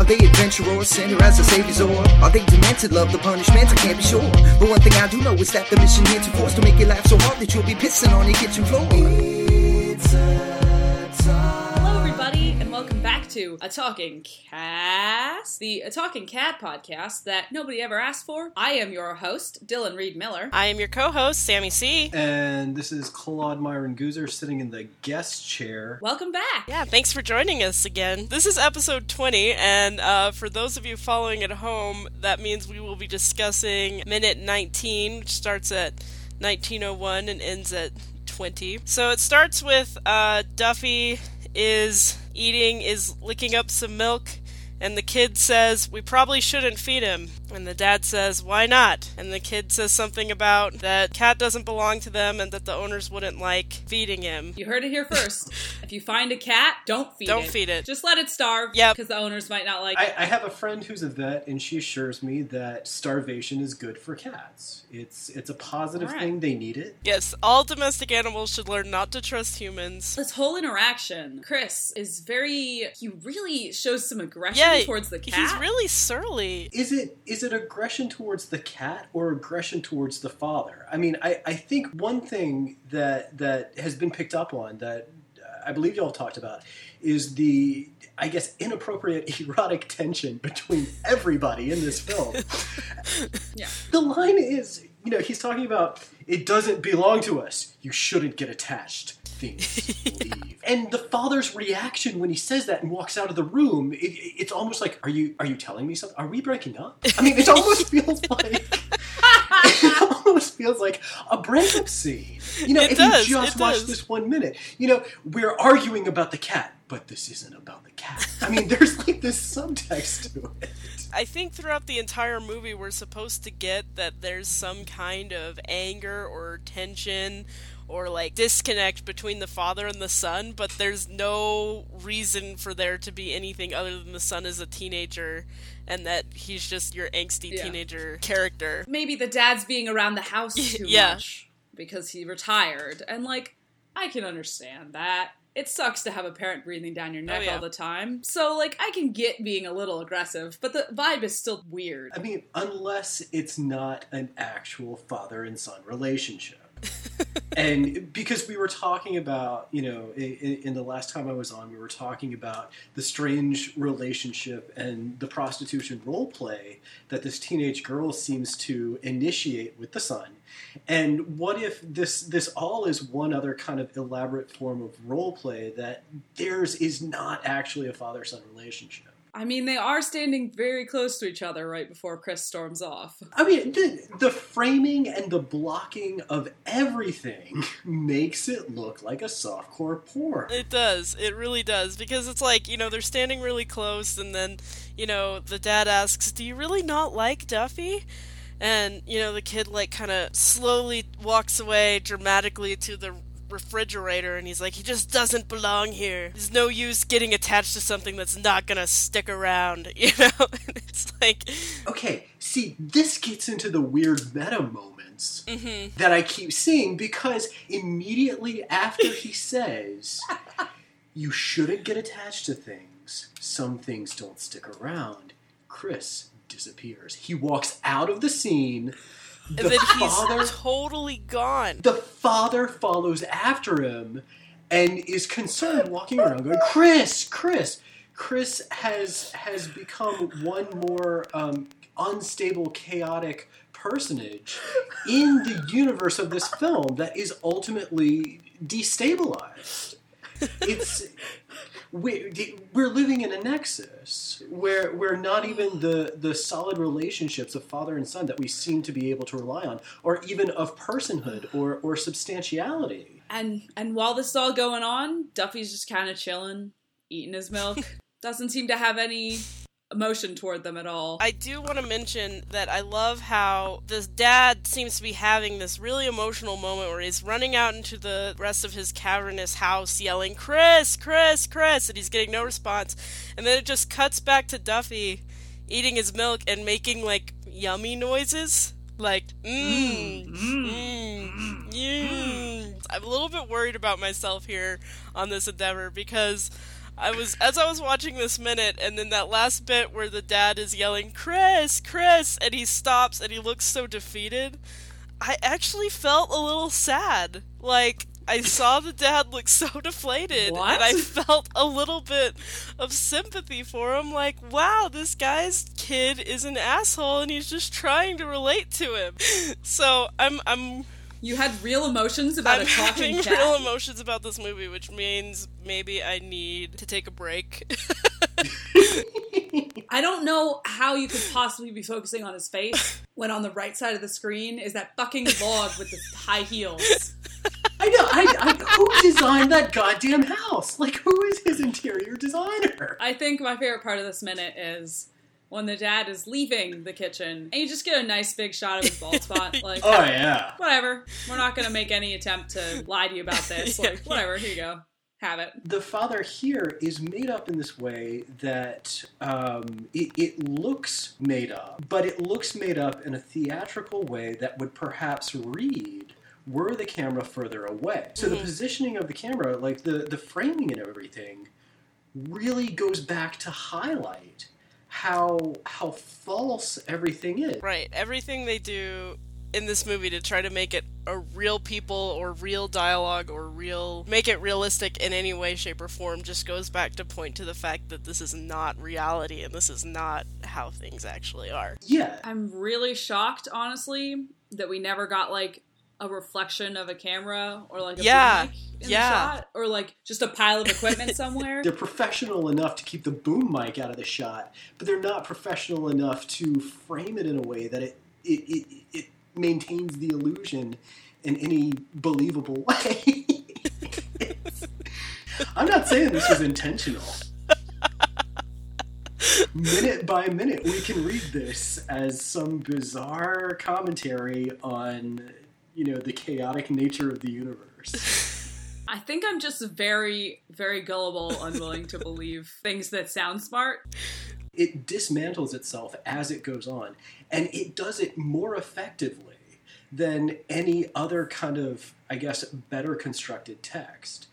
Are they adventurers, sent as a savior's or are they demented, love the punishment? I can't be sure. But one thing I do know is that the mission here to force to make your life so hard that you'll be pissing on your kitchen floor. Hello everybody and welcome back to A Talking Cast, the A Talking Cat podcast that nobody ever asked for. I am your host, Dylan Reed Miller. I am your co-host, Sammy C. And this is Claude Myron-Gooser sitting in the guest chair. Welcome back. Yeah, thanks for joining us again. This is episode 20, and for those of you following at home, that means we will be discussing minute 19, which starts at 19:01 and ends at 20. So it starts with Duffy is licking up some milk, and the kid says, "We probably shouldn't feed him." And the dad says, "Why not?" And the kid says something about that cat doesn't belong to them and that the owners wouldn't like feeding him. You heard it here first. If you find a cat, don't feed it. Just let it starve, because the owners might not like it. I have a friend who's a vet, and she assures me that starvation is good for cats. It's a positive thing. They need it. Yes, all domestic animals should learn not to trust humans. This whole interaction, Chris is he really shows some aggression towards the cat. He's really surly. Is it aggression towards the cat or aggression towards the father? I mean, I think one thing that has been picked up on that I believe y'all talked about is the, I guess, inappropriate erotic tension between everybody in this film. Yeah. The line is, he's talking about, "It doesn't belong to us. You shouldn't get attached. Things leave." And the father's reaction when he says that and walks out of the room, it's almost like, are you telling me something? Are we breaking up? I mean, it almost feels like a breakup scene. If you just watch this 1 minute, we're arguing about the cat, but this isn't about the cat. I mean, there's like this subtext to it. I think throughout the entire movie, we're supposed to get that there's some kind of anger or tension or like disconnect between the father and the son, but there's no reason for there to be anything other than the son is a teenager and that he's just your angsty teenager character. Maybe the dad's being around the house too much because he retired, and I can understand that. It sucks to have a parent breathing down your neck all the time. So, I can get being a little aggressive, but the vibe is still weird. I mean, unless it's not an actual father and son relationship. And because we were talking about, in the last time I was on, we were talking about the strange relationship and the prostitution role play that this teenage girl seems to initiate with the son. And what if this all is one other kind of elaborate form of role play, that theirs is not actually a father-son relationship? I mean, they are standing very close to each other right before Chris storms off. I mean, the framing and the blocking of everything makes it look like a softcore porn. It does. It really does. Because it's they're standing really close, and then, the dad asks, "Do you really not like Duffy?" And, the kid, kind of slowly walks away dramatically to the refrigerator, and he's like, "He just doesn't belong here. There's no use getting attached to something that's not gonna stick around," And it's okay, see, this gets into the weird meta moments that I keep seeing, because immediately after he says, "You shouldn't get attached to things. Some things don't stick around," Chris disappears. He walks out of the scene. And then he's totally gone. The father follows after him and is concerned, walking around going, Chris. Chris has become one more unstable, chaotic personage in the universe of this film that is ultimately destabilized. We're living in a nexus where not even the solid relationships of father and son that we seem to be able to rely on, or even of personhood or substantiality. And while this is all going on, Duffy's just kind of chilling, eating his milk. Doesn't seem to have any emotion toward them at all. I do want to mention that I love how this dad seems to be having this really emotional moment where he's running out into the rest of his cavernous house yelling, "Chris, Chris, Chris," and he's getting no response. And then it just cuts back to Duffy eating his milk and making, like, yummy noises. Like, I'm a little bit worried about myself here on this endeavor because as I was watching this minute, and then that last bit where the dad is yelling, "Chris, Chris," and he stops and he looks so defeated, I actually felt a little sad. Like, I saw the dad look so deflated, and I felt a little bit of sympathy for him. Like, wow, this guy's kid is an asshole, and he's just trying to relate to him. So I'm You had real emotions about a talking cat? I'm having real emotions about this movie, which means maybe I need to take a break. I don't know how you could possibly be focusing on his face when on the right side of the screen is that fucking log with the high heels. I know. Who designed that goddamn house? Like, who is his interior designer? I think my favorite part of this minute is when the dad is leaving the kitchen, and you just get a nice big shot of his bald spot. Like, oh, yeah. Whatever. We're not going to make any attempt to lie to you about this. Like, whatever. Here you go. Have it. The father here is made up in this way that it looks made up, but it looks made up in a theatrical way that would perhaps read were the camera further away. So the positioning of the camera, like the framing and everything, really goes back to highlight how false everything is. Right. Everything they do in this movie to try to make it a real people or real dialogue or make it realistic in any way, shape, or form just goes back to point to the fact that this is not reality and this is not how things actually are. Yeah. I'm really shocked, honestly, that we never got, like, a reflection of a camera or like a boom mic in the shot, or like just a pile of equipment somewhere. They're professional enough to keep the boom mic out of the shot, but they're not professional enough to frame it in a way that it maintains the illusion in any believable way. I'm not saying this was intentional. Minute by minute, we can read this as some bizarre commentary on, you know, the chaotic nature of the universe. I think I'm just very, very gullible, unwilling to believe things that sound smart. It dismantles itself as it goes on, and it does it more effectively than any other kind of, I guess, better constructed text.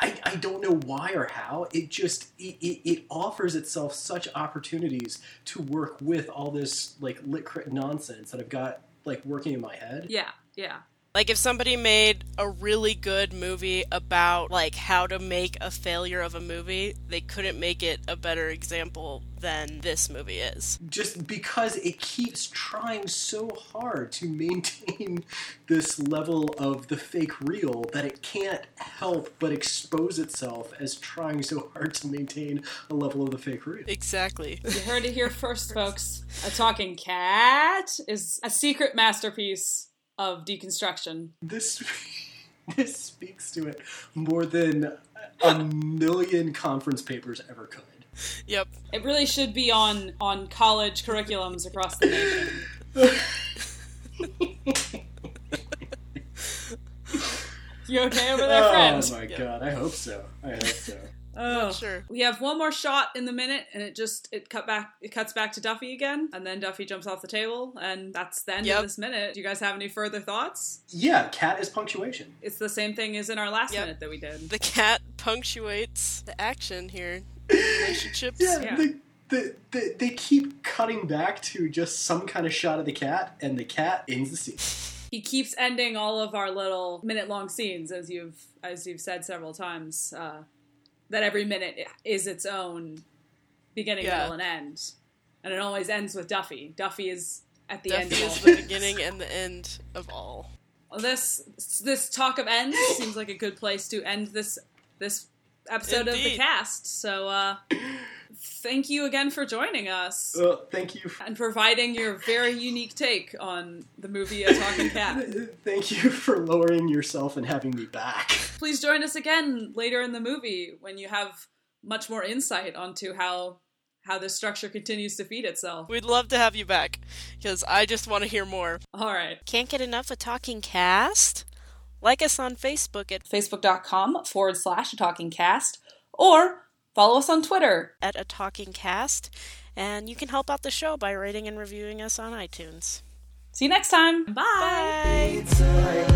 I don't know why or how. It just, it offers itself such opportunities to work with all this, like, lit crit nonsense that I've got, like, working in my head. Yeah. Yeah. Like, if somebody made a really good movie about, like, how to make a failure of a movie, they couldn't make it a better example than this movie is. Just because it keeps trying so hard to maintain this level of the fake real that it can't help but expose itself as trying so hard to maintain a level of the fake real. Exactly. You heard it here first, folks. A Talking Cat is a secret masterpiece of deconstruction. This speaks to it more than a million conference papers ever could. Yep. It really should be on college curriculums across the nation. You okay over there, friends? Oh, my God. I hope so. Oh, sure. We have one more shot in the minute, and it cuts back to Duffy again, and then Duffy jumps off the table, and that's the end of this minute. Do you guys have any further thoughts? Yeah, cat is punctuation. It's the same thing as in our last minute that we did. The cat punctuates the action here. Relationships. Yeah. They keep cutting back to just some kind of shot of the cat, and the cat ends the scene. He keeps ending all of our little minute-long scenes, as you've said several times. That every minute is its own beginning, middle, and end. And it always ends with Duffy. Duffy is at the end. Duffy is the beginning and the end of all. This talk of ends seems like a good place to end this episode Indeed. Of the cast. So thank you again for joining us. Well, thank you. And providing your very unique take on the movie A Talking Cat. Thank you for lowering yourself and having me back. Please join us again later in the movie when you have much more insight onto how this structure continues to feed itself. We'd love to have you back, because I just want to hear more. All right. Can't get enough of Talking Cast? Like us on Facebook at facebook.com/A Talking Cast, or follow us on Twitter at A Talking Cast, and you can help out the show by rating and reviewing us on iTunes. See you next time. Bye. Bye.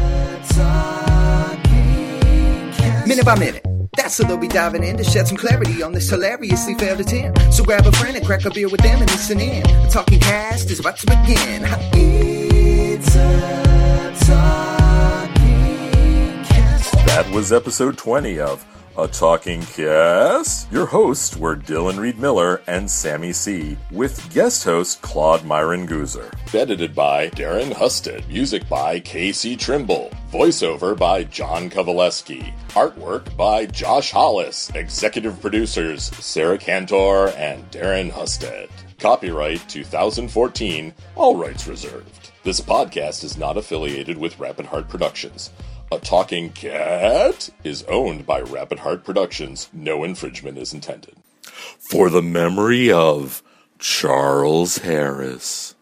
Minute by minute. That's how they'll be diving in to shed some clarity on this hilariously failed attempt. So grab a friend and crack a beer with them and listen in. The Talking Cast is about to begin. It's a Talking Cast. That was episode 20 of A Talking Cast. Your hosts were Dylan Reed Miller and Sammy C, with guest host Claude Myron-Gooser. Edited by Darren Husted. Music by Casey Trimble. Voiceover by John Kovaleski. Artwork by Josh Hollis. Executive producers Sarah Cantor and Darren Husted. Copyright 2014. All rights reserved. This podcast is not affiliated with Rapid Heart Productions. A Talking Cat is owned by Rapid Heart Productions. No infringement is intended. For the memory of Charles Harris.